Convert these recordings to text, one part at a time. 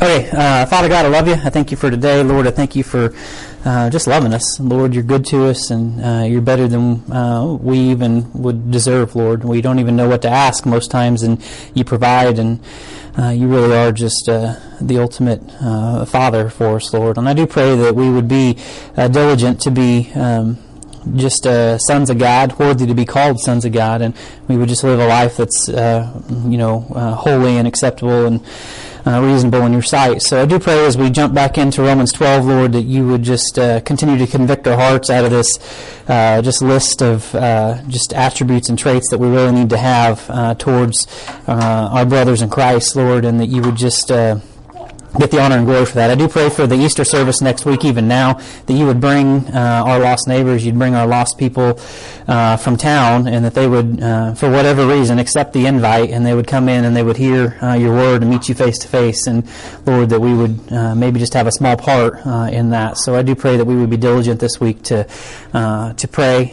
Okay, Father God, I love you. I thank you for today. Lord, I thank you for just loving us. Lord, you're good to us, and you're better than we even would deserve, Lord. We don't even know what to ask most times, and you provide, and you really are just the ultimate Father for us, Lord. And I do pray that we would be diligent to be just sons of God, worthy to be called sons of God, and we would just live a life that's, holy and acceptable and reasonable in your sight. So I do pray as we jump back into Romans 12, Lord, that you would just continue to convict our hearts out of this just list of just attributes and traits that we really need to have towards our brothers in Christ, Lord, and that you would just get the honor and glory for that. I do pray for the Easter service next week, even now, that you would bring our lost neighbors, you'd bring our lost people from town, and that they would, for whatever reason, accept the invite, and they would come in and they would hear your word and meet you face to face. And Lord, that we would maybe just have a small part in that. So I do pray that we would be diligent this week to pray,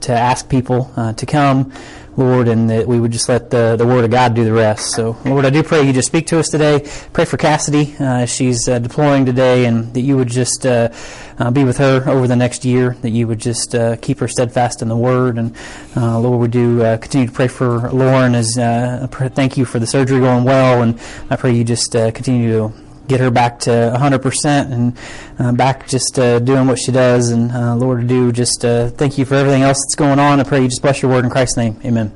to ask people to come, Lord, and that we would just let the Word of God do the rest. So, Lord, I do pray you just speak to us today. Pray for Cassidy. She's deploying today, and that you would just be with her over the next year, that you would just keep her steadfast in the Word. And, Lord, we do continue to pray for Lauren. Thank you for the surgery going well, and I pray you just continue to get her back to 100% and back just doing what she does. And Lord, I do just thank you for everything else that's going on. I pray you just bless your word in Christ's name. Amen.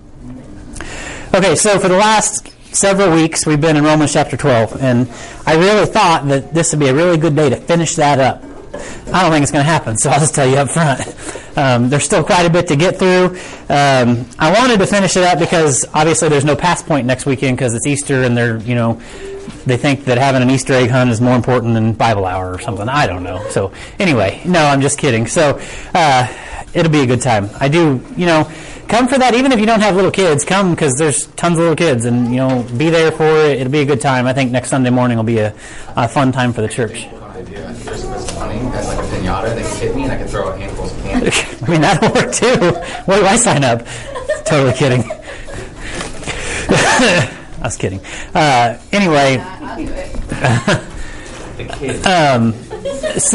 Okay, so for the last several weeks, we've been in Romans chapter 12. And I really thought that this would be a really good day to finish that up. I don't think it's going to happen, so I'll just tell you up front. There's still quite a bit to get through. I wanted to finish it up because obviously there's no Passport next weekend because it's Easter and they're, you know, they think that having an Easter egg hunt is more important than Bible hour or something. I don't know. So anyway, no, I'm just kidding. So it'll be a good time. I do, you know, come for that. Even if you don't have little kids, come because there's tons of little kids. And, you know, be there for it. It'll be a good time. I think next Sunday morning will be a fun time for the church. As like a pinata, they can hit me and I can throw out handfuls of candy. I mean, that'll work too. Why do I sign up? Totally kidding. I was kidding. Anyway, I'll do it.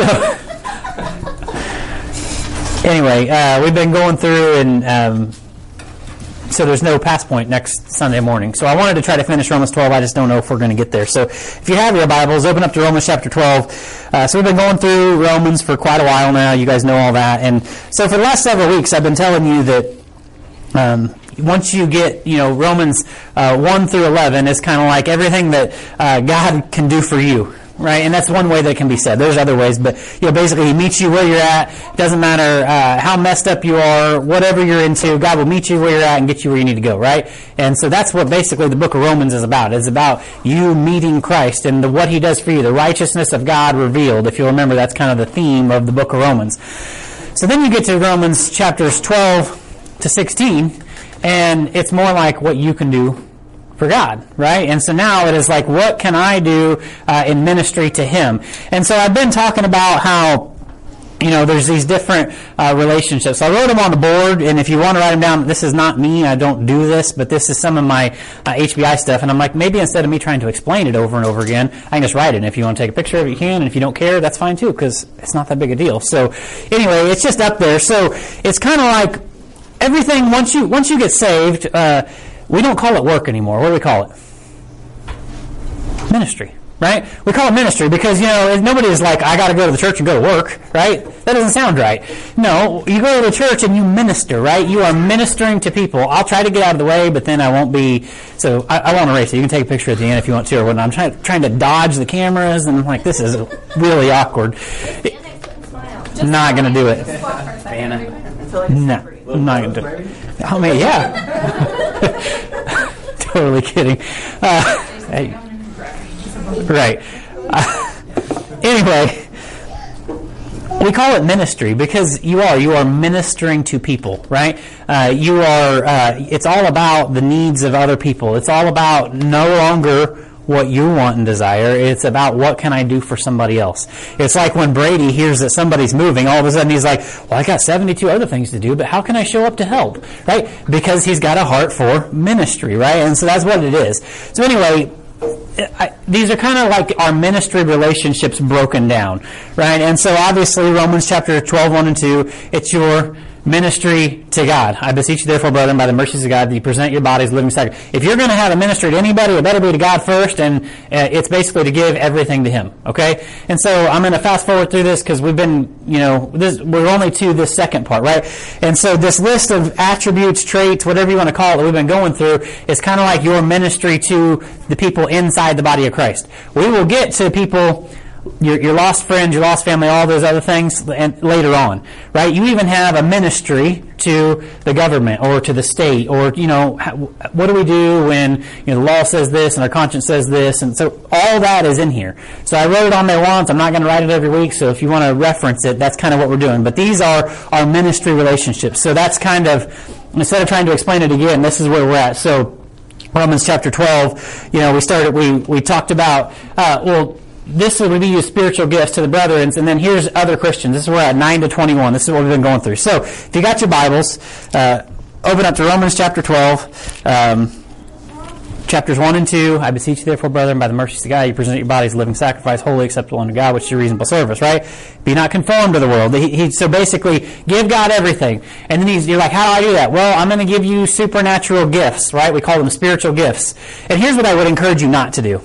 Anyway, we've been going through, and so there's no Passport next Sunday morning. So I wanted to try to finish Romans 12. I just don't know if we're going to get there. So if you have your Bibles, open up to Romans chapter 12. So we've been going through Romans for quite a while now. You guys know all that. And so for the last several weeks, I've been telling you that once you get, you know, Romans 1 through 11 is kind of like everything that God can do for you, right? And that's one way that it can be said. There's other ways, but, you know, basically He meets you where you're at. Doesn't matter how messed up you are, whatever you're into, God will meet you where you're at and get you where you need to go, right? And so that's what basically the book of Romans is about. It's about you meeting Christ and what He does for you, the righteousness of God revealed. If you remember, that's kind of the theme of the book of Romans. So then you get to Romans chapters 12 to 16, and it's more like what you can do for God, right? And so now it is like, what can I do in ministry to Him? And so I've been talking about how, you know, there's these different relationships. So I wrote them on the board, and if you want to write them down, this is not me, I don't do this, but this is some of my HBI stuff, and I'm like, maybe instead of me trying to explain it over and over again, I can just write it, and if you want to take a picture of it, you can, and if you don't care, that's fine too, because it's not that big a deal. So anyway, it's just up there. So it's kind of like everything, once you get saved, we don't call it work anymore. What do we call it? Ministry, right? We call it ministry because, you know, nobody's like, I got to go to the church and go to work, right? That doesn't sound right. No, you go to the church and you minister, right? You are ministering to people. I'll try to get out of the way, but then I won't be. So I won't erase it. You can take a picture at the end if you want to or whatnot. I'm trying to dodge the cameras, and I'm like, this is really awkward. I'm not going to do it. No. I'm not going to do it. I mean, yeah. Totally kidding. Hey. Right. Anyway, we call it ministry because you are ministering to people, right? You are. It's all about the needs of other people. It's all about no longer what you want and desire. It's about what can I do for somebody else. It's like when Brady hears that somebody's moving, all of a sudden he's like, well, I got 72 other things to do, but how can I show up to help, right? Because he's got a heart for ministry, right? And so that's what it is. So anyway, these are kind of like our ministry relationships broken down, right? And so obviously Romans chapter 12, 1 and 2, it's your ministry to God. I beseech you therefore, brethren, by the mercies of God, that you present your bodies living sacrifice. If you're going to have a ministry to anybody, it better be to God first, and it's basically to give everything to Him, okay? And so I'm going to fast forward through this because we've been, we're only to this second part, right? And so this list of attributes, traits, whatever you want to call it that we've been going through is kind of like your ministry to the people inside the body of Christ. We will get to people... Your lost friends, your lost family, all those other things, and later on, right? You even have a ministry to the government or to the state, or what do we do when the law says this and our conscience says this, and so all that is in here. So I wrote it on there once. I'm not going to write it every week. So if you want to reference it, that's kind of what we're doing. But these are our ministry relationships. So that's kind of, instead of trying to explain it again, this is where we're at. So Romans chapter 12, we talked about this will be your spiritual gifts to the brethren, and then here's other Christians. This is where we're at 9 to 21. This is what we've been going through. So, if you got your Bibles, open up to Romans chapter 12, chapters 1 and 2. I beseech you therefore, brethren, by the mercies of God, you present your bodies a living sacrifice, wholly acceptable unto God, which is your reasonable service, right? Be not conformed to the world. So basically, give God everything. And then you're like, how do I do that? Well, I'm going to give you supernatural gifts, right? We call them spiritual gifts. And here's what I would encourage you not to do.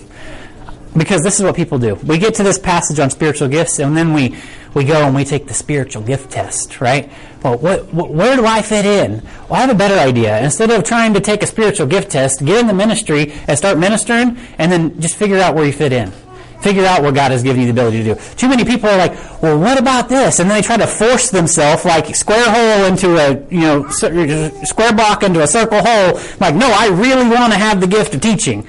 Because this is what people do. We get to this passage on spiritual gifts, and then we go and we take the spiritual gift test, right? Well, where do I fit in? Well, I have a better idea. Instead of trying to take a spiritual gift test, get in the ministry and start ministering, and then just figure out where you fit in. Figure out what God has given you the ability to do. Too many people are like, well, what about this? And then they try to force themselves, like square hole into a, square block into a circle hole. Like, no, I really want to have the gift of teaching.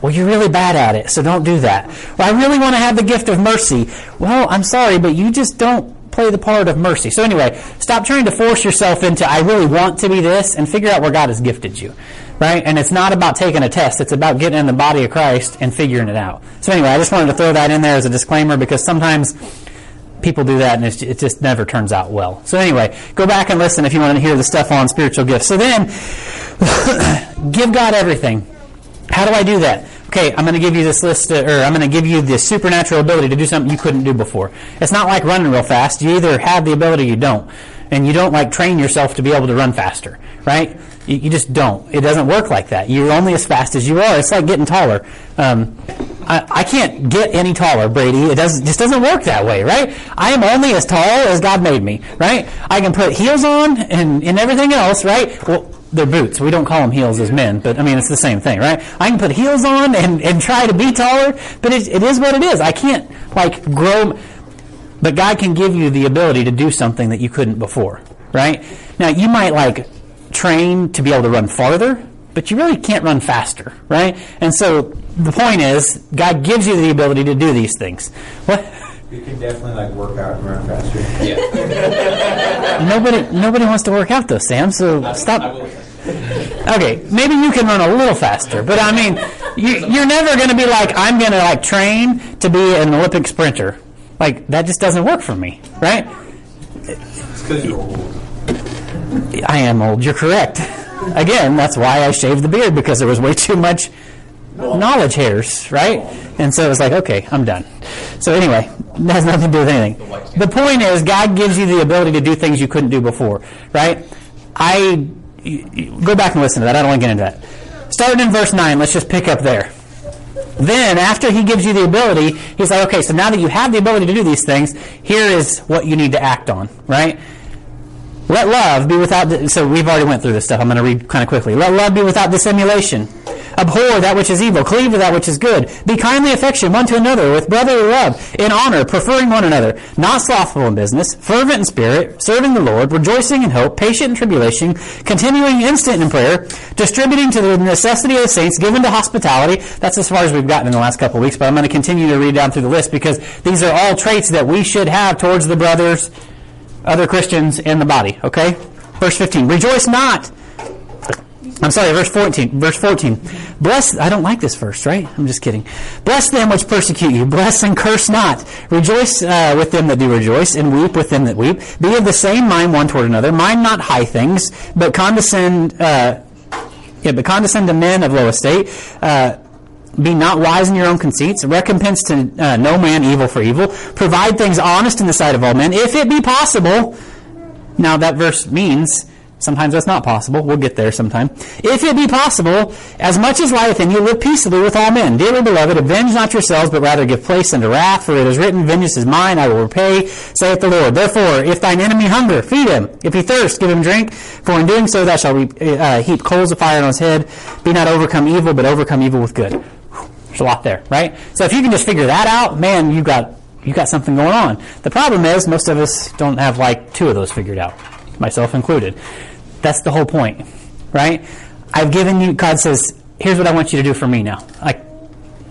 Well, you're really bad at it, so don't do that. Well, I really want to have the gift of mercy. Well, I'm sorry, but you just don't play the part of mercy. So anyway, stop trying to force yourself into, I really want to be this, and figure out where God has gifted you, right? And it's not about taking a test. It's about getting in the body of Christ and figuring it out. So anyway, I just wanted to throw that in there as a disclaimer because sometimes people do that and it just never turns out well. So anyway, go back and listen if you want to hear the stuff on spiritual gifts. So then, give God everything. How do I do that? Okay, I'm going to give you this list, or I'm going to give you the supernatural ability to do something you couldn't do before. It's not like running real fast. You either have the ability or you don't. And you don't train yourself to be able to run faster, right? You just don't. It doesn't work like that. You're only as fast as you are. It's like getting taller. I can't get any taller, Brady. It just doesn't work that way, right? I am only as tall as God made me, right? I can put heels on and everything else, right? Well, they're boots. We don't call them heels as men, but, it's the same thing, right? I can put heels on and try to be taller, but it is what it is. I can't, grow. But God can give you the ability to do something that you couldn't before, right? Now, you might, train to be able to run farther, but you really can't run faster, right? And so the point is, God gives you the ability to do these things. What? You can definitely work out and run faster. Yeah. Nobody wants to work out though, Sam. So stop. Okay, maybe you can run a little faster, but you're never going to be I'm going to train to be an Olympic sprinter. That just doesn't work for me, right? It's because you're old. I am old. You're correct. Again, that's why I shaved the beard because there was way too much knowledge hairs, right? And so it was okay, I'm done. So anyway, that has nothing to do with anything. The point is, God gives you the ability to do things you couldn't do before, right? Go back and listen to that. I don't want to get into that. Starting in verse 9, let's just pick up there. Then, after he gives you the ability, he's like, okay, so now that you have the ability to do these things, here is what you need to act on, right? Let love be without... So we've already went through this stuff. I'm going to read kind of quickly. Let love be without dissimulation. Abhor that which is evil. Cleave to that which is good. Be kindly affectionate one to another with brotherly love, in honor, preferring one another, not slothful in business, fervent in spirit, serving the Lord, rejoicing in hope, patient in tribulation, continuing instant in prayer, distributing to the necessity of the saints, given to hospitality. That's as far as we've gotten in the last couple of weeks, but I'm going to continue to read down through the list because these are all traits that we should have towards the brothers, other Christians in the body. Okay? Verse 15. Verse 14. I don't like this verse, right? I'm just kidding. Bless them which persecute you. Bless and curse not. Rejoice with them that do rejoice, and weep with them that weep. Be of the same mind one toward another. Mind not high things, but condescend to men of low estate. Be not wise in your own conceits. Recompense to no man evil for evil. Provide things honest in the sight of all men, if it be possible. Now that verse means sometimes that's not possible. We'll get there sometime. If it be possible, as much as lieth in you, live peaceably with all men. Dearly beloved, avenge not yourselves, but rather give place unto wrath. For it is written, vengeance is mine, I will repay, saith the Lord. Therefore, if thine enemy hunger, feed him. If he thirst, give him drink. For in doing so, thou shalt heap coals of fire on his head. Be not overcome evil, but overcome evil with good. There's a lot there, right? So if you can just figure that out, man, you got something going on. The problem is most of us don't have like two of those figured out, myself included. That's the whole point, right? I've given you, God says, here's what I want you to do for me now. Like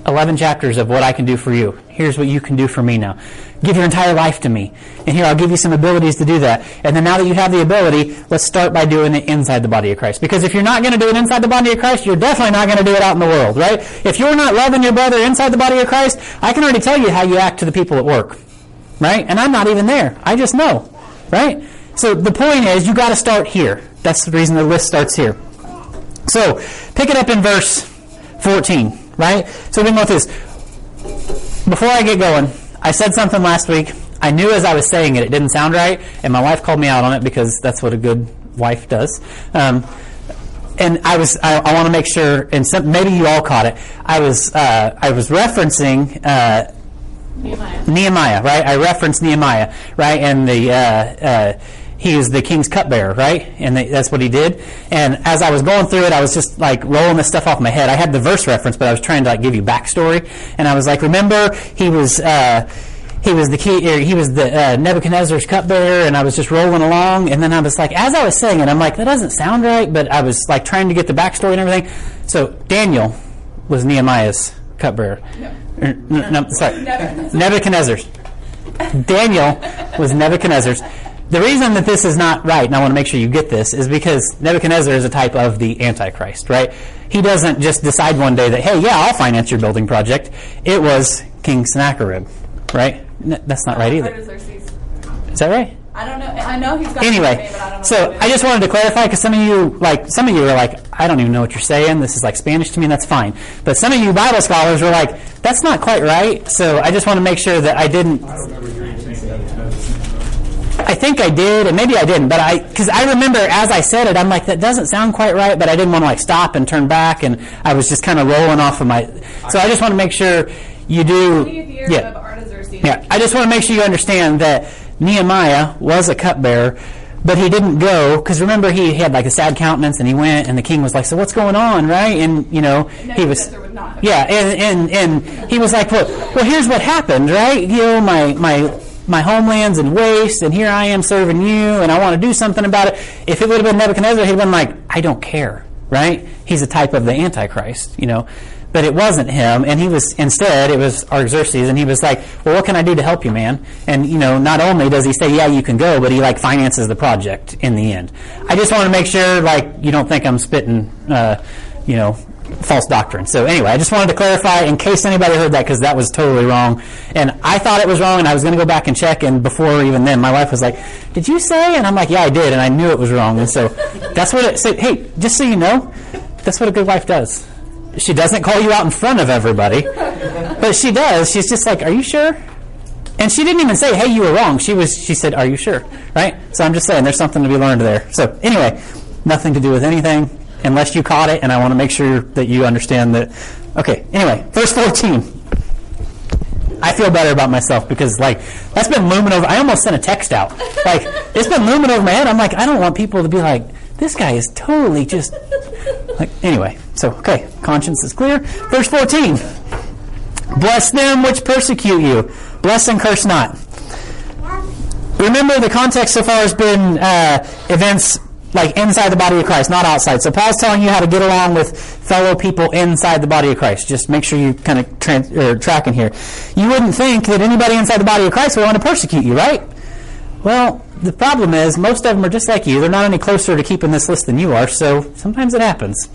11 chapters of what I can do for you. Here's what you can do for me now. Give your entire life to me. And here, I'll give you some abilities to do that. And then now that you have the ability, let's start by doing it inside the body of Christ. Because if you're not going to do it inside the body of Christ, you're definitely not going to do it out in the world, right? If you're not loving your brother inside the body of Christ, I can already tell you how you act to the people at work, right? And I'm not even there. I just know, right? So the point is, you got to start here. That's the reason the list starts here. So pick it up in verse 14, right? So we go with this. Before I get going, I said something last week. I knew as I was saying it, it didn't sound right, and my wife called me out on it because that's what a good wife does. And I want to make sure, and maybe you all caught it. I was referencing Nehemiah, right? I referenced Nehemiah, right? And the he is the king's cupbearer, right? And that's what he did. And as I was going through it, I was just like rolling this stuff off my head. I had the verse reference, but I was trying to like give you backstory. And I was like, remember, he was Nebuchadnezzar's cupbearer, and I was just rolling along. And then I was like, as I was saying it, I'm like, that doesn't sound right. But I was like trying to get the backstory and everything. So Daniel was Nehemiah's cupbearer. Nebuchadnezzar's. Daniel was Nebuchadnezzar's. The reason that this is not right, and I want to make sure you get this, is because Nebuchadnezzar is a type of the Antichrist, right? He doesn't just decide one day that, hey, yeah, I'll finance your building project. It was King Sennacherib, right? That's not right either. Is that right? I don't know. I know he's got anyway, but I don't know. So I just wanted to clarify, because some of you are like, I don't even know what you're saying. This is like Spanish to me, and that's fine. But some of you Bible scholars were like, that's not quite right. So I just want to make sure that I didn't. I don't remember hearing you saying that. I think I did, and maybe I didn't. But because I remember as I said it, I'm like, that doesn't sound quite right. But I didn't want to like stop and turn back, and I was just kind of rolling off of my. So I just want to make sure you do. 20th year of Artaxerxes. Yeah. I just want to make sure you understand that. Nehemiah was a cupbearer, but he didn't go, because remember he had like a sad countenance, and he went, and the king was like, so what's going on, right? And, you know, and he was, yeah, and he was like, well, here's what happened, right? You know, my homeland's in waste, and here I am serving you, and I want to do something about it. If it would have been Nebuchadnezzar, he'd have been like, I don't care, right? He's a type of the Antichrist, you know. But it wasn't him, and he was, instead, it was Artaxerxes, and he was like, well, what can I do to help you, man? And, you know, not only does he say, yeah, you can go, but he, like, finances the project in the end. I just want to make sure, like, you don't think I'm spitting, you know, false doctrine. So, anyway, I just wanted to clarify in case anybody heard that, because that was totally wrong. And I thought it was wrong, and I was going to go back and check, and before even then, my wife was like, did you say? And I'm like, yeah, I did, and I knew it was wrong. And so, that's what it said. So, hey, just so you know, that's what a good wife does. She doesn't call you out in front of everybody, but she does. She's just like, are you sure? And she didn't even say, hey, you were wrong. She said, are you sure? Right? So I'm just saying there's something to be learned there. So anyway, nothing to do with anything unless you caught it, and I want to make sure that you understand that. Okay, anyway, verse 14. I feel better about myself because, like, that's been looming over. I almost sent a text out. Like, it's been looming over my head. I'm like, I don't want people to be like, this guy is totally just... Like, anyway, so, okay, conscience is clear. Verse 14. Bless them which persecute you. Bless and curse not. Remember, the context so far has been events like inside the body of Christ, not outside. So Paul's telling you how to get along with fellow people inside the body of Christ. Just make sure you kind of tracking here. You wouldn't think that anybody inside the body of Christ would want to persecute you, right? Well, the problem is most of them are just like you. They're not any closer to keeping this list than you are, so sometimes it happens.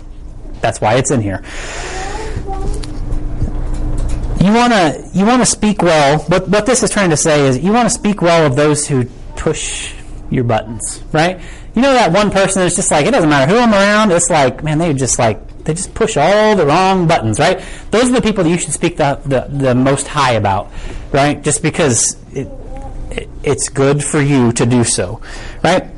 That's why it's in here. You want to speak well. But what this is trying to say is you want to speak well of those who push your buttons, right? You know that one person that's just like, it doesn't matter who I'm around. It's like, man, they just like They just push all the wrong buttons, right? Those are the people that you should speak the most high about, right? Just because it's good for you to do so, right?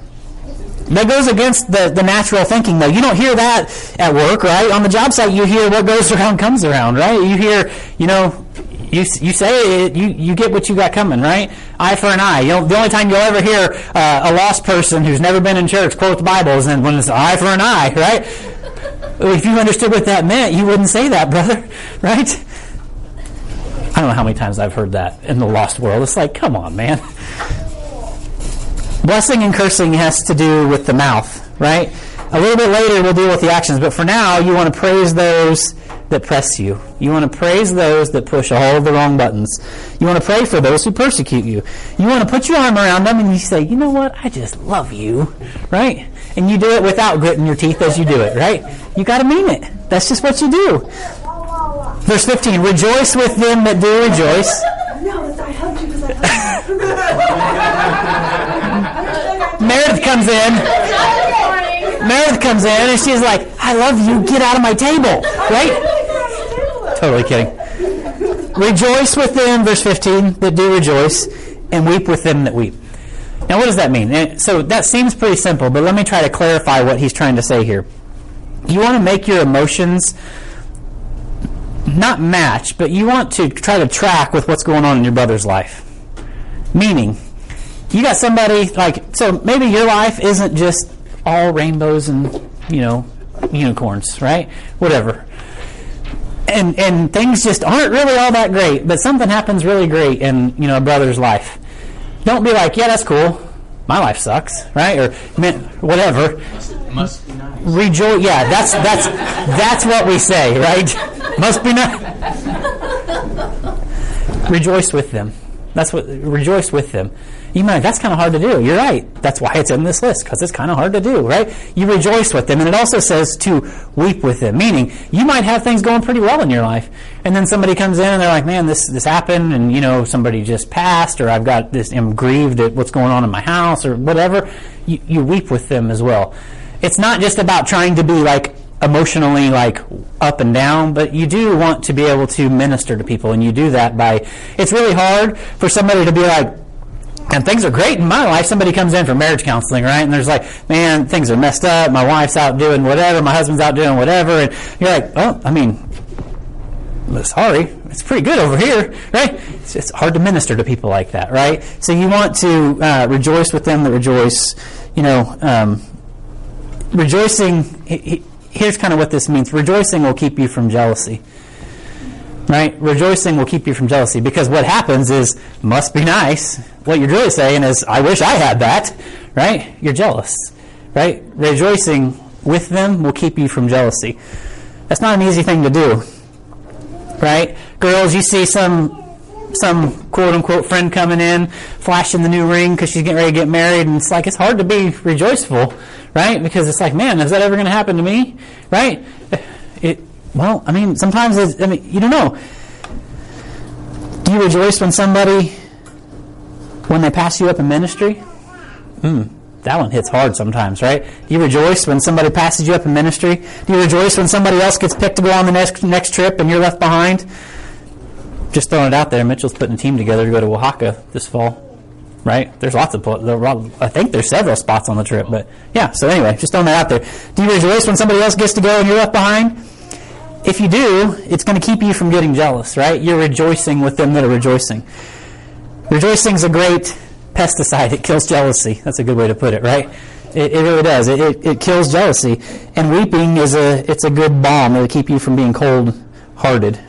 That goes against the natural thinking, though. You don't hear that at work, right? On the job site, you hear what goes around comes around, right? You hear, you say it, you get what you got coming, right? Eye for an eye. You know, the only time you'll ever hear a lost person who's never been in church quote the Bible is when it's eye for an eye, right? If you understood what that meant, you wouldn't say that, brother, right? I don't know how many times I've heard that in the lost world. It's like, come on, man. Blessing and cursing has to do with the mouth, right? A little bit later we'll deal with the actions, but for now you want to praise those that press you. You want to praise those that push all the wrong buttons. You want to pray for those who persecute you. You want to put your arm around them and you say, you know what, I just love you, right? And you do it without gritting your teeth as you do it, right? You got to mean it. That's just what you do. Verse 15, rejoice with them that do rejoice. No, I hugged you because Meredith comes in. Meredith comes in and she's like, I love you, get out of my table. Right? Totally kidding. Rejoice with them, verse 15, that do rejoice, and weep with them that weep. Now what does that mean? So that seems pretty simple, but let me try to clarify what he's trying to say here. You want to make your emotions not match, but you want to try to track with what's going on in your brother's life. Meaning, you got somebody like, so maybe your life isn't just all rainbows and, unicorns, right? Whatever. And things just aren't really all that great, but something happens really great in, a brother's life. Don't be like, yeah, that's cool. My life sucks, right? Or whatever. Must be nice. Rejoice. Yeah, that's what we say, right? Must be nice. Rejoice with them. That's what. Rejoice with them. You might. That's kind of hard to do. You're right. That's why it's in this list, because it's kind of hard to do, right? You rejoice with them, and it also says to weep with them. Meaning, you might have things going pretty well in your life, and then somebody comes in and they're like, "Man, this happened," and somebody just passed, or I've got this. I'm grieved at what's going on in my house, or whatever. You weep with them as well. It's not just about trying to be like emotionally like up and down, but you do want to be able to minister to people, and you do that by, it's really hard for somebody to be like, and things are great in my life. Somebody comes in for marriage counseling, right? And there's like, man, things are messed up. My wife's out doing whatever. My husband's out doing whatever. And you're like, oh, I mean, sorry, it's pretty good over here, right? It's hard to minister to people like that, right? So you want to rejoice with them that rejoice, rejoicing. Here's kind of what this means. Rejoicing will keep you from jealousy, right? Rejoicing will keep you from jealousy, because what happens is, must be nice. What you're really saying is, I wish I had that, right? You're jealous, right? Rejoicing with them will keep you from jealousy. That's not an easy thing to do, right? Girls, you see some quote-unquote friend coming in, flashing the new ring because she's getting ready to get married, and it's like, it's hard to be rejoiceful, right? Because it's like, man, is that ever going to happen to me, right? Sometimes you don't know. Do you rejoice when they pass you up in ministry? That one hits hard sometimes, right? Do you rejoice when somebody passes you up in ministry? Do you rejoice when somebody else gets picked to go on the next trip and you're left behind? Just throwing it out there, Mitchell's putting a team together to go to Oaxaca this fall, right? There's lots of, I think there's several spots on the trip, but yeah, so anyway, just throwing that out there. Do you rejoice when somebody else gets to go and you're left behind? If you do, it's going to keep you from getting jealous, right? You're rejoicing with them that are rejoicing. Rejoicing's a great pesticide. It kills jealousy. That's a good way to put it, right? It really does. It kills jealousy. And weeping is it's a good balm. It'll keep you from being cold-hearted,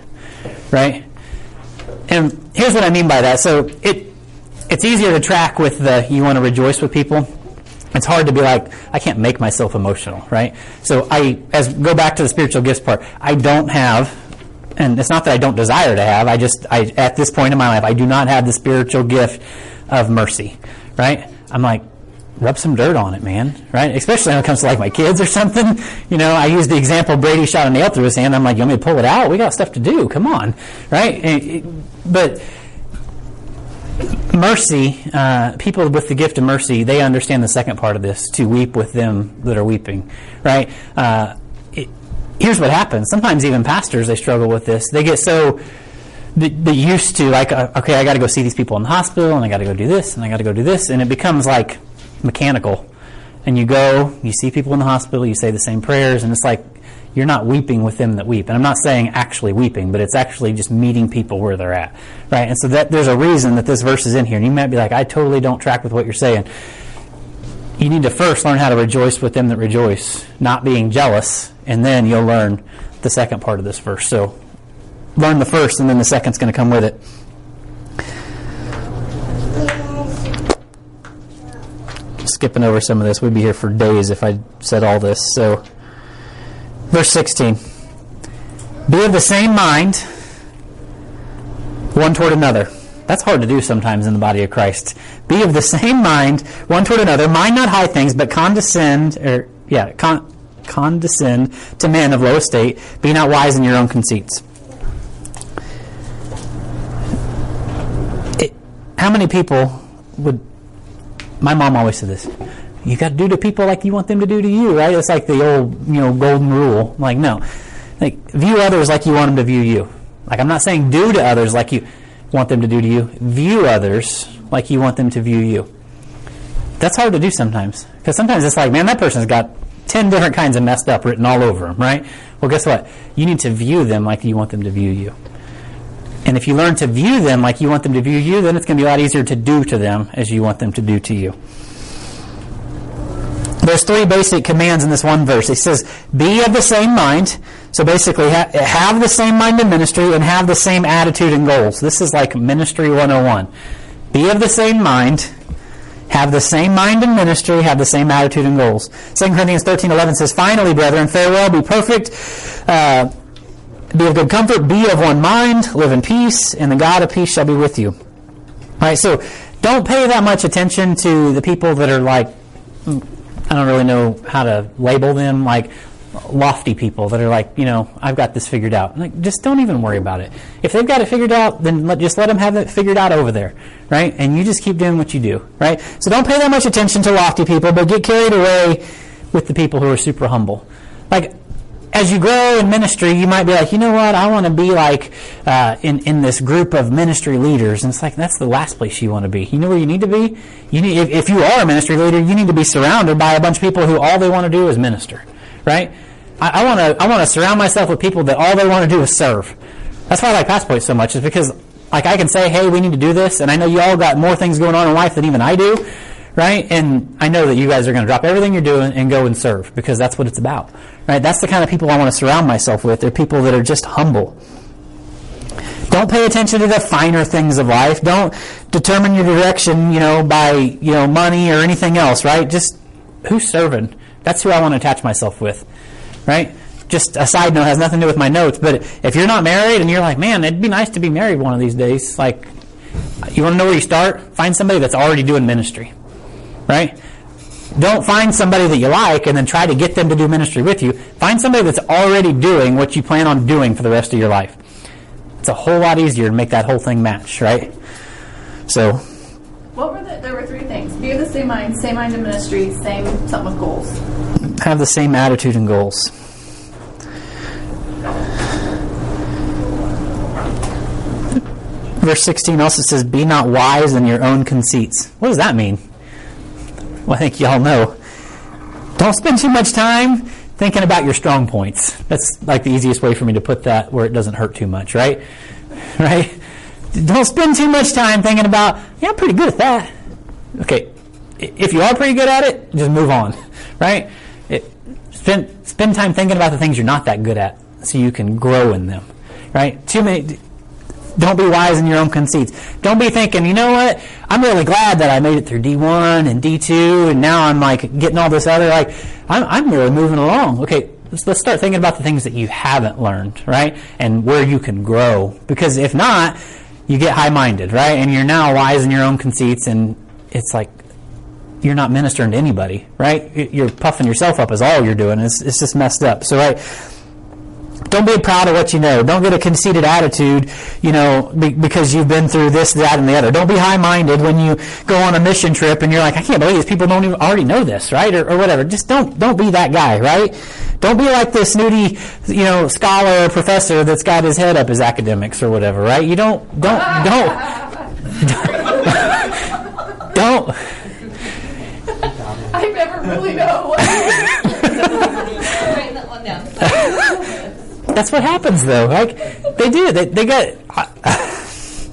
right? And here's what I mean by that. So it's easier to track with you want to rejoice with people. It's hard to be like, I can't make myself emotional, right? So go back to the spiritual gifts part. I don't have, and it's not that I don't desire to have, I at this point in my life, I do not have the spiritual gift of mercy, right? I'm like, rub some dirt on it, man, right? Especially when it comes to like my kids or something. I used the example, Brady shot a nail through his hand. I'm like, you want me to pull it out? We got stuff to do. Come on, right? But mercy, people with the gift of mercy, they understand the second part of this, to weep with them that are weeping, right? here's what happens. Sometimes even pastors, they struggle with this. They get so used to, like, okay, I got to go see these people in the hospital, and I got to go do this, and I got to go do this, and it becomes like mechanical. And you go, you see people in the hospital, you say the same prayers, and it's like you're not weeping with them that weep. And I'm not saying actually weeping, but it's actually just meeting people where they're at, right? And so that there's a reason that this verse is in here. And you might be like, I totally don't track with what you're saying. You need to first learn how to rejoice with them that rejoice, not being jealous, and then you'll learn the second part of this verse. So learn the first, and then the second's going to come with it. Skipping over some of this. We'd be here for days if I said all this. So, verse 16. Be of the same mind one toward another. That's hard to do sometimes in the body of Christ. Be of the same mind one toward another. Mind not high things, but condescend to men of low estate. Be not wise in your own conceits. How many people would... My mom always said this. You got to do to people like you want them to do to you, right? It's like the old, golden rule. Like, no. Like, view others like you want them to view you. Like, I'm not saying do to others like you want them to do to you. View others like you want them to view you. That's hard to do sometimes. Because sometimes it's like, man, that person's got 10 different kinds of messed up written all over them, right? Well, guess what? You need to view them like you want them to view you. And if you learn to view them like you want them to view you, then it's going to be a lot easier to do to them as you want them to do to you. There's three basic commands in this one verse. It says, be of the same mind. So basically, have the same mind in ministry and have the same attitude and goals. This is like ministry 101. Be of the same mind. Have the same mind in ministry, have the same attitude and goals. 2 Corinthians 13:11 says, finally, brethren, farewell, be perfect. Be of good comfort, be of one mind, live in peace, and the God of peace shall be with you. All right, so don't pay that much attention to the people that are like, I don't really know how to label them, like lofty people that are like, I've got this figured out. Like, just don't even worry about it. If they've got it figured out, then just let them have it figured out over there, right? And you just keep doing what you do, right? So don't pay that much attention to lofty people, but get carried away with the people who are super humble. Like, as you grow in ministry, you might be like, you know what? I want to be like in this group of ministry leaders. And it's like, that's the last place you want to be. You know where you need to be? You need, if you are a ministry leader, you need to be surrounded by a bunch of people who all they want to do is minister, right? I want to surround myself with people that all they want to do is serve. That's why I like Passport so much, is because like I can say, hey, we need to do this. And I know you all got more things going on in life than even I do, right? And I know that you guys are going to drop everything you're doing and go and serve, because that's what it's about, right? That's the kind of people I want to surround myself with. They're people that are just humble. Don't pay attention to the finer things of life. Don't determine your direction, by, money or anything else, right? Just who's serving? That's who I want to attach myself with, right? Just a side note, has nothing to do with my notes, but if you're not married and you're like, man, it'd be nice to be married one of these days, like, you want to know where you start? Find somebody that's already doing ministry. Right? Don't find somebody that you like and then try to get them to do ministry with you. Find somebody that's already doing what you plan on doing for the rest of your life. It's a whole lot easier to make that whole thing match, right? So, there were three things. Be of the same mind in ministry, same something with goals. Have the same attitude and goals. Verse 16 also says, be not wise in your own conceits. What does that mean? Well, I think y'all know. Don't spend too much time thinking about your strong points. That's like the easiest way for me to put that, where it doesn't hurt too much, right? Right? Don't spend too much time thinking about, yeah, I'm pretty good at that. Okay, if you are pretty good at it, just move on, right? Spend time thinking about the things you're not that good at, so you can grow in them, right? Don't be wise in your own conceits. Don't be thinking, you know what? I'm really glad that I made it through D1 and D2, and now I'm like getting all this other, like, I'm really moving along. Okay, let's start thinking about the things that you haven't learned, right? And where you can grow. Because if not, you get high-minded, right? And you're now wise in your own conceits, and it's like you're not ministering to anybody, right? You're puffing yourself up is all you're doing. It's just messed up. So, right? Don't be proud of what you know. Don't get a conceited attitude, you know, because you've been through this, that, and the other. Don't be high-minded when you go on a mission trip and you're like, I can't believe these people don't even already know this, right? Or whatever. Just don't be that guy, right? Don't be like this snooty, you know, scholar or professor that's got his head up his academics or whatever, right? You don't. I never really know what. That's what happens, though. Like they do. They get. I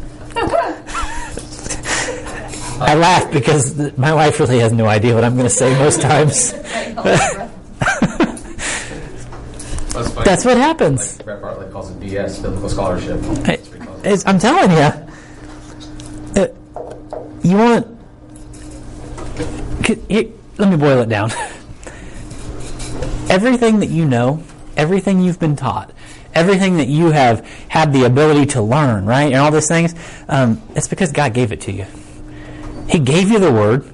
laugh because my wife really has no idea what I'm going to say most times. That's what happens. Brent Hartley calls it BS, biblical scholarship. I'm telling you. You want? Let me boil it down. Everything that you know, everything you've been taught, everything that you have had the ability to learn, right, and all these things, it's because God gave it to you. He gave you the Word,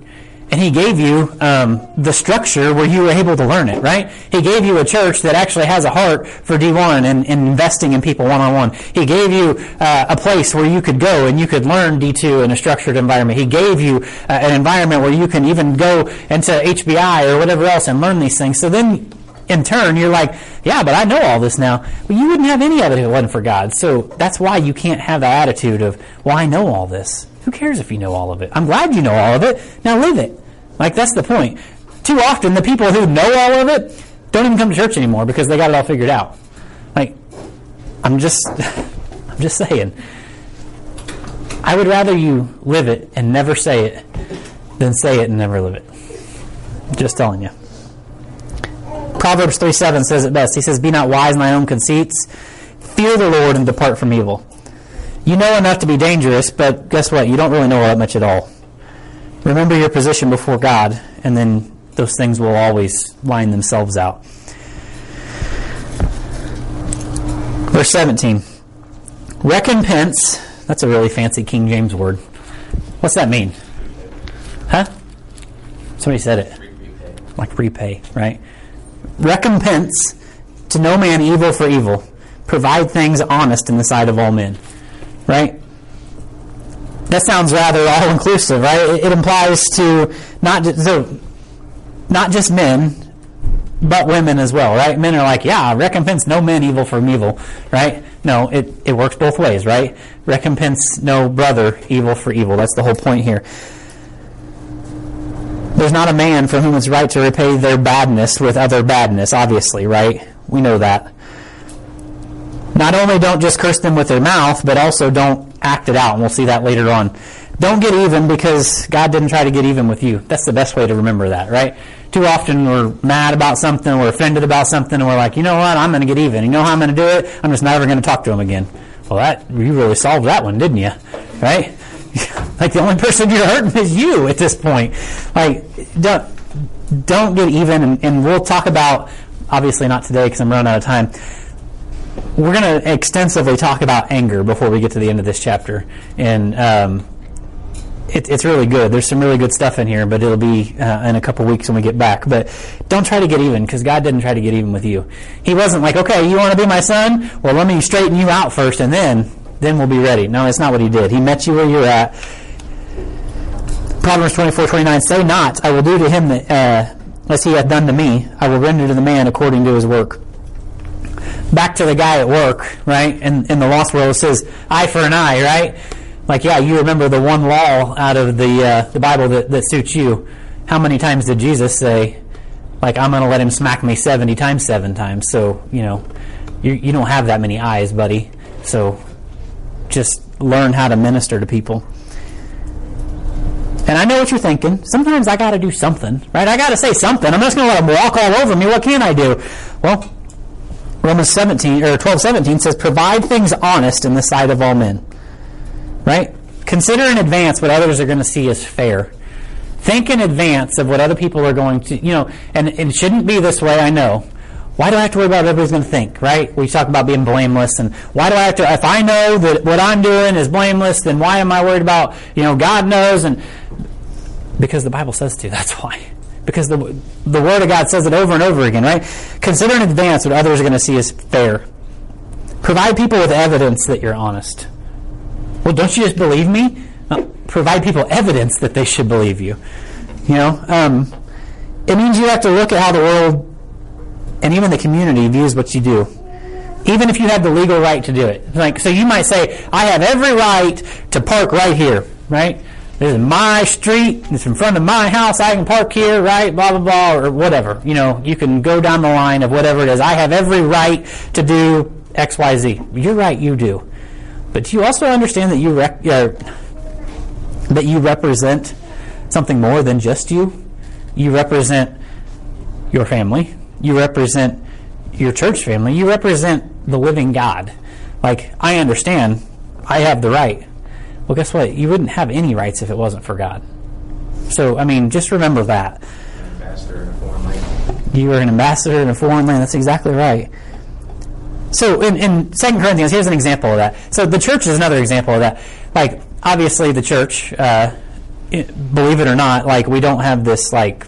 and He gave you the structure where you were able to learn it, right? He gave you a church that actually has a heart for D1 and investing in people one-on-one. He gave you a place where you could go and you could learn D2 in a structured environment. He gave you an environment where you can even go into HBI or whatever else and learn these things. So then, in turn, you're like, yeah, but I know all this now. Well, you wouldn't have any of it if it wasn't for God. So that's why you can't have that attitude of, well, I know all this. Who cares if you know all of it? I'm glad you know all of it. Now live it. Like, that's the point. Too often, the people who know all of it don't even come to church anymore because they got it all figured out. Like, I'm just saying. I would rather you live it and never say it than say it and never live it. Just telling you. Proverbs 3:7 says it best. He says, "Be not wise in thy own conceits. Fear the Lord and depart from evil." You know enough to be dangerous, but guess what? You don't really know that much at all. Remember your position before God, and then those things will always line themselves out. Verse 17. Recompense. That's a really fancy King James word. What's that mean? Huh? Somebody said it. Like repay, right? Recompense to no man evil for evil. Provide things honest in the sight of all men. Right? That sounds rather all-inclusive, right? It implies to not just men, but women as well, right? Men are like, yeah, recompense no men evil for evil, right? No, it works both ways, right? Recompense no brother evil for evil. That's the whole point here. There's not a man for whom it's right to repay their badness with other badness, obviously, right? We know that. Not only don't just curse them with their mouth, but also don't act it out, and we'll see that later on. Don't get even because God didn't try to get even with you. That's the best way to remember that, right? Too often we're mad about something, we're offended about something, and we're like, you know what, I'm going to get even. You know how I'm going to do it? I'm just never going to talk to him again. Well, you really solved that one, didn't you? Right? Like, the only person you're hurting is you at this point. Like, don't get even, and we'll talk about, obviously not today because I'm running out of time. We're going to extensively talk about anger before we get to the end of this chapter. And it's really good. There's some really good stuff in here, but it'll be in a couple weeks when we get back. But don't try to get even, because God didn't try to get even with you. He wasn't like, okay, you want to be my son? Well, let me straighten you out first, and then we'll be ready. No, that's not what he did. He met you where you're at. Proverbs 24:29, say not, I will do to him that, as he hath done to me. I will render to the man according to his work. Back to the guy at work, right? In the lost world, it says, eye for an eye, right? Like, yeah, you remember the one law out of the Bible that suits you. How many times did Jesus say, like, I'm going to let him smack me 70 times 7 times? So, you know, you don't have that many eyes, buddy. So just learn how to minister to people. And I know what you're thinking. Sometimes I got to do something, right? I got to say something. I'm just going to let them walk all over me. What can I do? Well, Romans 12:17 says, provide things honest in the sight of all men. Right? Consider in advance what others are going to see as fair. Think in advance of what other people are going to, you know, and it shouldn't be this way, I know. Why do I have to worry about what everybody's going to think, right? We talk about being blameless, and why do I have to, if I know that what I'm doing is blameless, then why am I worried about, you know, God knows, and because the Bible says to, that's why. Because the Word of God says it over and over again, right? Consider in advance what others are going to see as fair. Provide people with evidence that you're honest. Well, don't you just believe me? Provide people evidence that they should believe you. You know, it means you have to look at how the world and even the community views what you do, even if you have the legal right to do it. Like, so you might say, I have every right to park right here, right? This is my street. It's in front of my house. I can park here, right? Blah, blah, blah, or whatever. You know, you can go down the line of whatever it is. I have every right to do X, Y, Z. You're right, you do. But do you also understand that you represent something more than just you? You represent your family. You represent your church family. You represent the living God. Like, I understand. I have the right. Well, guess what? You wouldn't have any rights if it wasn't for God. So, I mean, just remember that. An ambassador in a foreign land. You are an ambassador in a foreign land. That's exactly right. So, in 2 Corinthians, here's an example of that. So, the church is another example of that. Like, obviously, the church, believe it or not, like, we don't have this, like,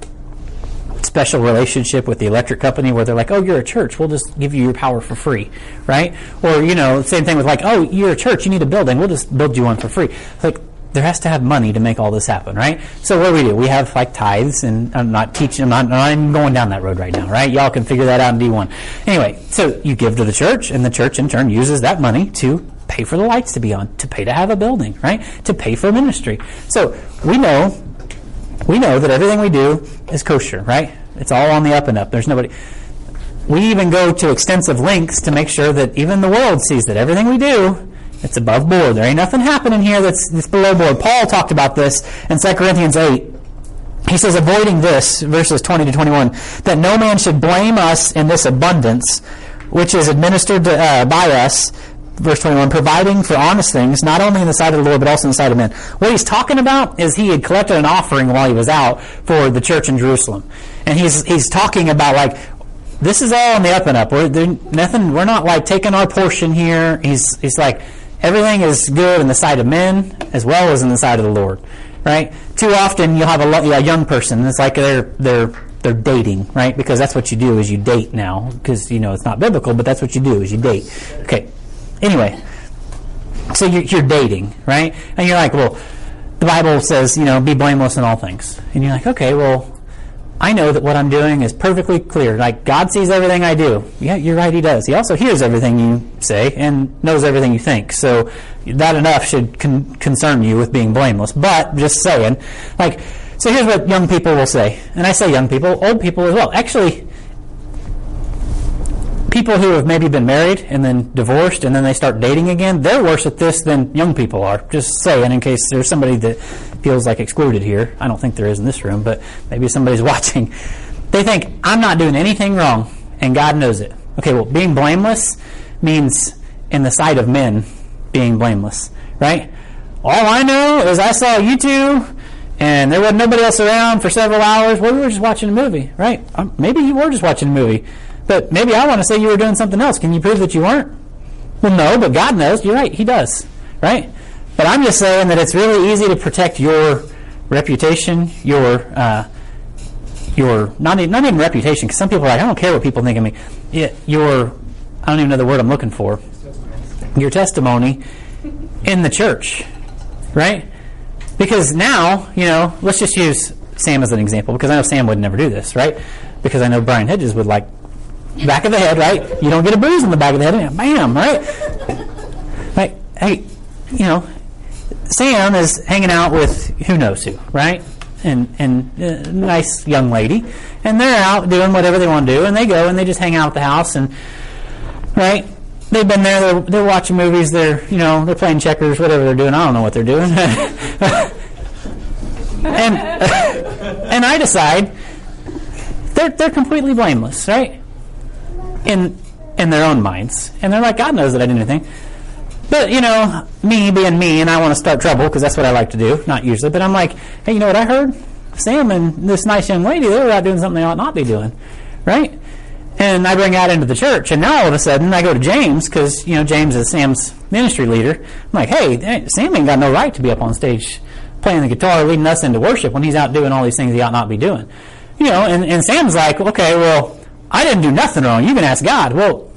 special relationship with the electric company where they're like, oh, you're a church, we'll just give you your power for free, right? Or, you know, same thing with like, oh, you're a church, you need a building, we'll just build you one for free. Like, there has to have money to make all this happen, right? So what do we do? We have like tithes, and I'm not going down that road right now, right? Y'all can figure that out in D1. Anyway, so you give to the church, and the church in turn uses that money to pay for the lights to be on, to pay to have a building, right? To pay for ministry. So we know that everything we do is kosher, right? It's all on the up and up. There's nobody. We even go to extensive lengths to make sure that even the world sees that everything we do, it's above board. There ain't nothing happening here that's below board. Paul talked about this in 2 Corinthians 8. He says, avoiding this, verses 20 to 21, that no man should blame us in this abundance, which is administered by us, verse 21, providing for honest things, not only in the sight of the Lord, but also in the sight of men. What he's talking about is he had collected an offering while he was out for the church in Jerusalem. And he's talking about, like, this is all on the up and up. We're not, like, taking our portion here. He's like, everything is good in the sight of men as well as in the sight of the Lord, right? Too often you'll have a young person, and it's like they're dating, right? Because that's what you do is you date now. Because, you know, it's not biblical, but that's what you do is you date. Okay. Anyway, so you're dating, right? And you're like, well, the Bible says, you know, be blameless in all things. And you're like, okay, well, I know that what I'm doing is perfectly clear. Like, God sees everything I do. Yeah, you're right, He does. He also hears everything you say and knows everything you think. So that enough should concern you with being blameless. But just saying, like, so here's what young people will say. And I say young people, old people as well. Actually, people who have maybe been married and then divorced and then they start dating again, they're worse at this than young people are. Just saying, in case there's somebody that feels like excluded here. I don't think there is in this room, but maybe somebody's watching. They think, I'm not doing anything wrong, and God knows it. Okay, well, being blameless means in the sight of men being blameless, right? All I know is I saw you two, and there wasn't nobody else around for several hours. Well, we were just watching a movie, right? Maybe you were just watching a movie. But maybe I want to say you were doing something else. Can you prove that you weren't? Well, no, but God knows. You're right. He does, right? But I'm just saying that it's really easy to protect your reputation, your not even reputation, because some people are like, I don't care what people think of me. Your, I don't even know the word I'm looking for, your testimony in the church, right? Because now, you know, let's just use Sam as an example, because I know Sam would never do this, right? Because I know Brian Hedges would like, back of the head, right? You don't get a bruise in the back of the head. Bam, right? Like, hey, you know, Sam is hanging out with who knows who, right? And a nice young lady. And they're out doing whatever they want to do. And they go and they just hang out at the house. And, right? They've been there. They're watching movies. They're, you know, they're playing checkers, whatever they're doing. I don't know what they're doing. and I decide they're completely blameless, right? In their own minds. And they're like, God knows that I did anything. But, you know, me being me, and I want to start trouble, because that's what I like to do. Not usually. But I'm like, hey, you know what I heard? Sam and this nice young lady, they were out doing something they ought not be doing. Right? And I bring that into the church. And now all of a sudden, I go to James, because, you know, James is Sam's ministry leader. I'm like, hey, Sam ain't got no right to be up on stage playing the guitar, leading us into worship, when he's out doing all these things he ought not be doing. You know, and Sam's like, okay, well, I didn't do nothing wrong. You can ask God. Well,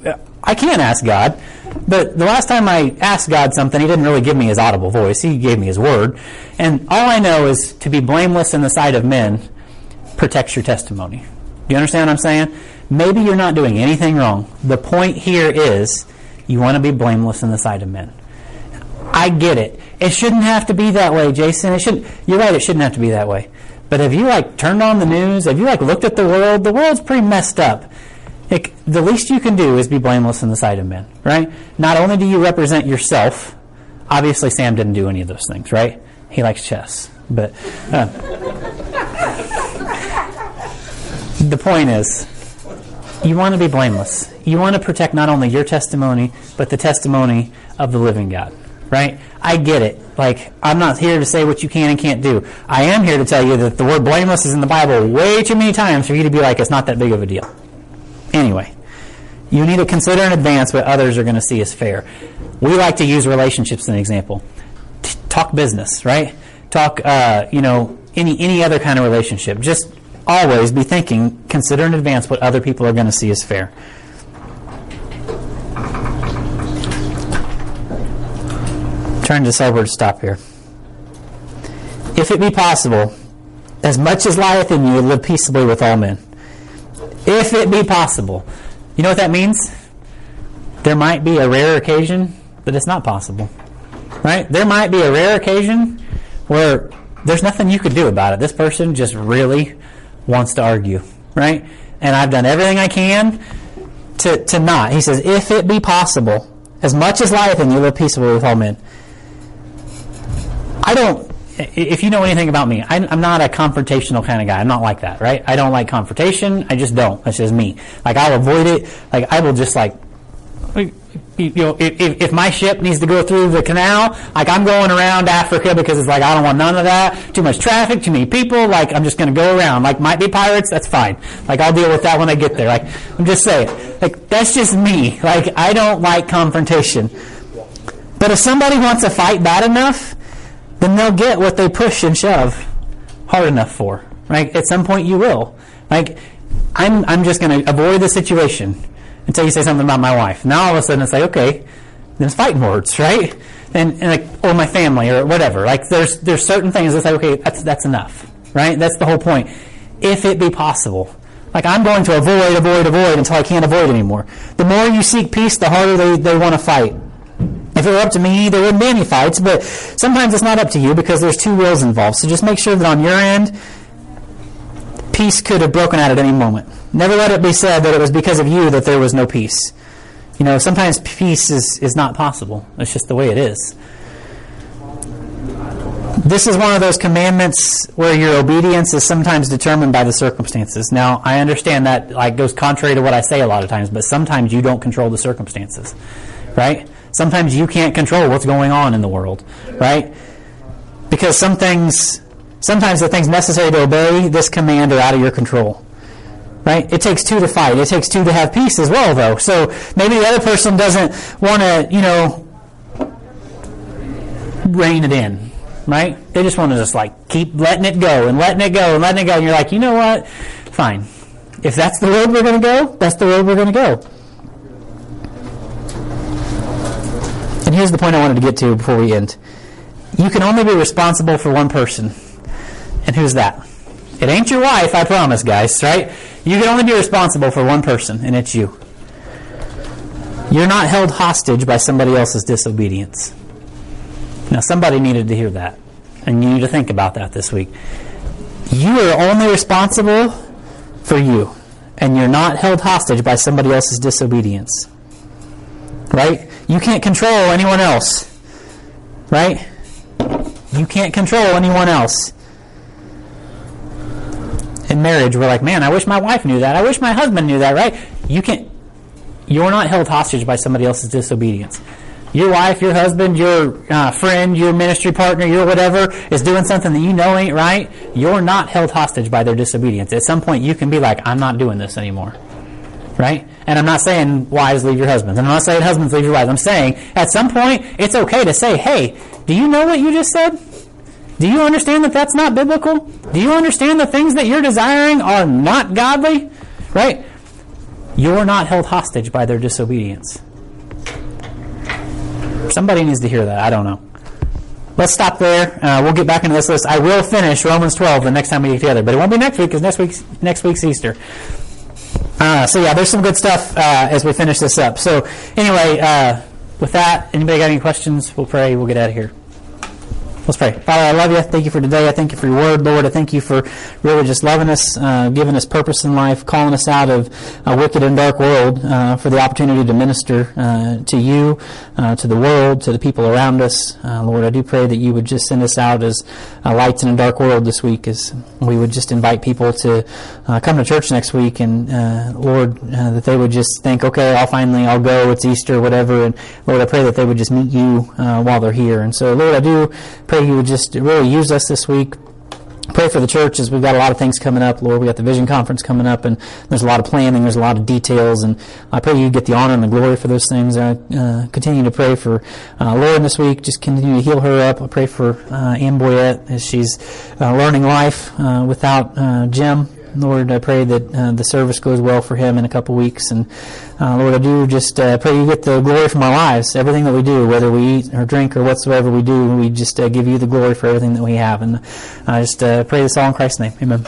I can ask God. But the last time I asked God something, he didn't really give me his audible voice. He gave me his word. And all I know is to be blameless in the sight of men protects your testimony. Do you understand what I'm saying? Maybe you're not doing anything wrong. The point here is you want to be blameless in the sight of men. I get it. It shouldn't have to be that way, Jason. It shouldn't. You're right, it shouldn't have to be that way. But have you, turned on the news? Have you, looked at the world? The world's pretty messed up. The least you can do is be blameless in the sight of men, right? Not only do you represent yourself, obviously Sam didn't do any of those things, right? He likes chess. But the point is, you want to be blameless. You want to protect not only your testimony, but the testimony of the living God. Right? I get it. I'm not here to say what you can and can't do. I am here to tell you that the word blameless is in the Bible way too many times for you to be it's not that big of a deal. Anyway, you need to consider in advance what others are going to see as fair. We like to use relationships as an example. Talk business, right? Talk, any other kind of relationship. Just always be thinking, consider in advance what other people are going to see as fair. Turn to sober to stop here. If it be possible, as much as lieth in you, live peaceably with all men. If it be possible. You know what that means? There might be a rare occasion that it's not possible. Right? There might be a rare occasion where there's nothing you could do about it. This person just really wants to argue. Right? And I've done everything I can to not. He says, if it be possible, as much as lieth in you, live peaceably with all men. If you know anything about me, I'm not a confrontational kind of guy. I'm not like that, right? I don't like confrontation. I just don't. That's just me. I'll avoid it. I will just if my ship needs to go through the canal, I'm going around Africa because it's I don't want none of that. Too much traffic, too many people. I'm just going to go around. Might be pirates. That's fine. I'll deal with that when I get there. I'm just saying. That's just me. I don't like confrontation. But if somebody wants a fight bad enough, then they'll get what they push and shove hard enough for. Right? At some point you will. I'm just going to avoid the situation until you say something about my wife. Now all of a sudden it's okay, then it's fighting words, right? And or my family or whatever. There's certain things that's okay, that's enough. Right? That's the whole point. If it be possible. I'm going to avoid until I can't avoid anymore. The more you seek peace, the harder they want to fight. If it were up to me, there wouldn't be any fights, but sometimes it's not up to you because there's two wills involved. So just make sure that on your end, peace could have broken out at any moment. Never let it be said that it was because of you that there was no peace. Sometimes peace is not possible. It's just the way it is. This is one of those commandments where your obedience is sometimes determined by the circumstances. Now, I understand that goes contrary to what I say a lot of times, but sometimes you don't control the circumstances, right? Sometimes you can't control what's going on in the world, right? Because sometimes the things necessary to obey this command are out of your control, right? It takes two to fight. It takes two to have peace as well, though. So maybe the other person doesn't want to, rein it in, right? They just want to keep letting it go and letting it go and letting it go. And you're you know what? Fine. If that's the road we're going to go, that's the road we're going to go. And here's the point I wanted to get to before we end. You can only be responsible for one person. And who's that? It ain't your wife, I promise, guys, right? You can only be responsible for one person, and it's you. You're not held hostage by somebody else's disobedience. Now, somebody needed to hear that, and you need to think about that this week. You are only responsible for you, and you're not held hostage by somebody else's disobedience. Right? You can't control anyone else. Right? You can't control anyone else. In marriage, we're man, I wish my wife knew that. I wish my husband knew that, right? You're not held hostage by somebody else's disobedience. Your wife, your husband, your friend, your ministry partner, your whatever is doing something that you know ain't right. You're not held hostage by their disobedience. At some point, you can be I'm not doing this anymore. Right? And I'm not saying wives leave your husbands. I'm not saying husbands leave your wives. I'm saying at some point it's okay to say, hey, do you know what you just said? Do you understand that that's not biblical? Do you understand the things that you're desiring are not godly? Right? You're not held hostage by their disobedience. Somebody needs to hear that. I don't know. Let's stop there. We'll get back into this list. I will finish Romans 12 the next time we get together, but it won't be next week because next week's Easter. So yeah, there's some good stuff as we finish this up. So anyway, with that, anybody got any questions? We'll pray. We'll get out of here. Let's pray. Father, I love you. Thank you for today. I thank you for your word, Lord. I thank you for really just loving us, giving us purpose in life, calling us out of a wicked and dark world, for the opportunity to minister to you, to the world, to the people around us. Lord, I do pray that you would just send us out as lights in a dark world this week, as we would just invite people to come to church next week, and Lord, that they would just think, okay, I'll go, it's Easter, whatever, and Lord, I pray that they would just meet you while they're here. And so, Lord, I do pray you would just really use us this week. Pray for the church, as we've got a lot of things coming up, Lord. We got the Vision Conference coming up, and there's a lot of planning, there's a lot of details, and I pray you get the honor and the glory for those things. I continue to pray for Lauren this week. Just continue to heal her up. I pray for Ann Boyette as she's learning life without Jim. Lord, I pray that the service goes well for him in a couple weeks. And Lord, I do just pray you get the glory from our lives. Everything that we do, whether we eat or drink or whatsoever we do, we just give you the glory for everything that we have. And I just pray this all in Christ's name. Amen.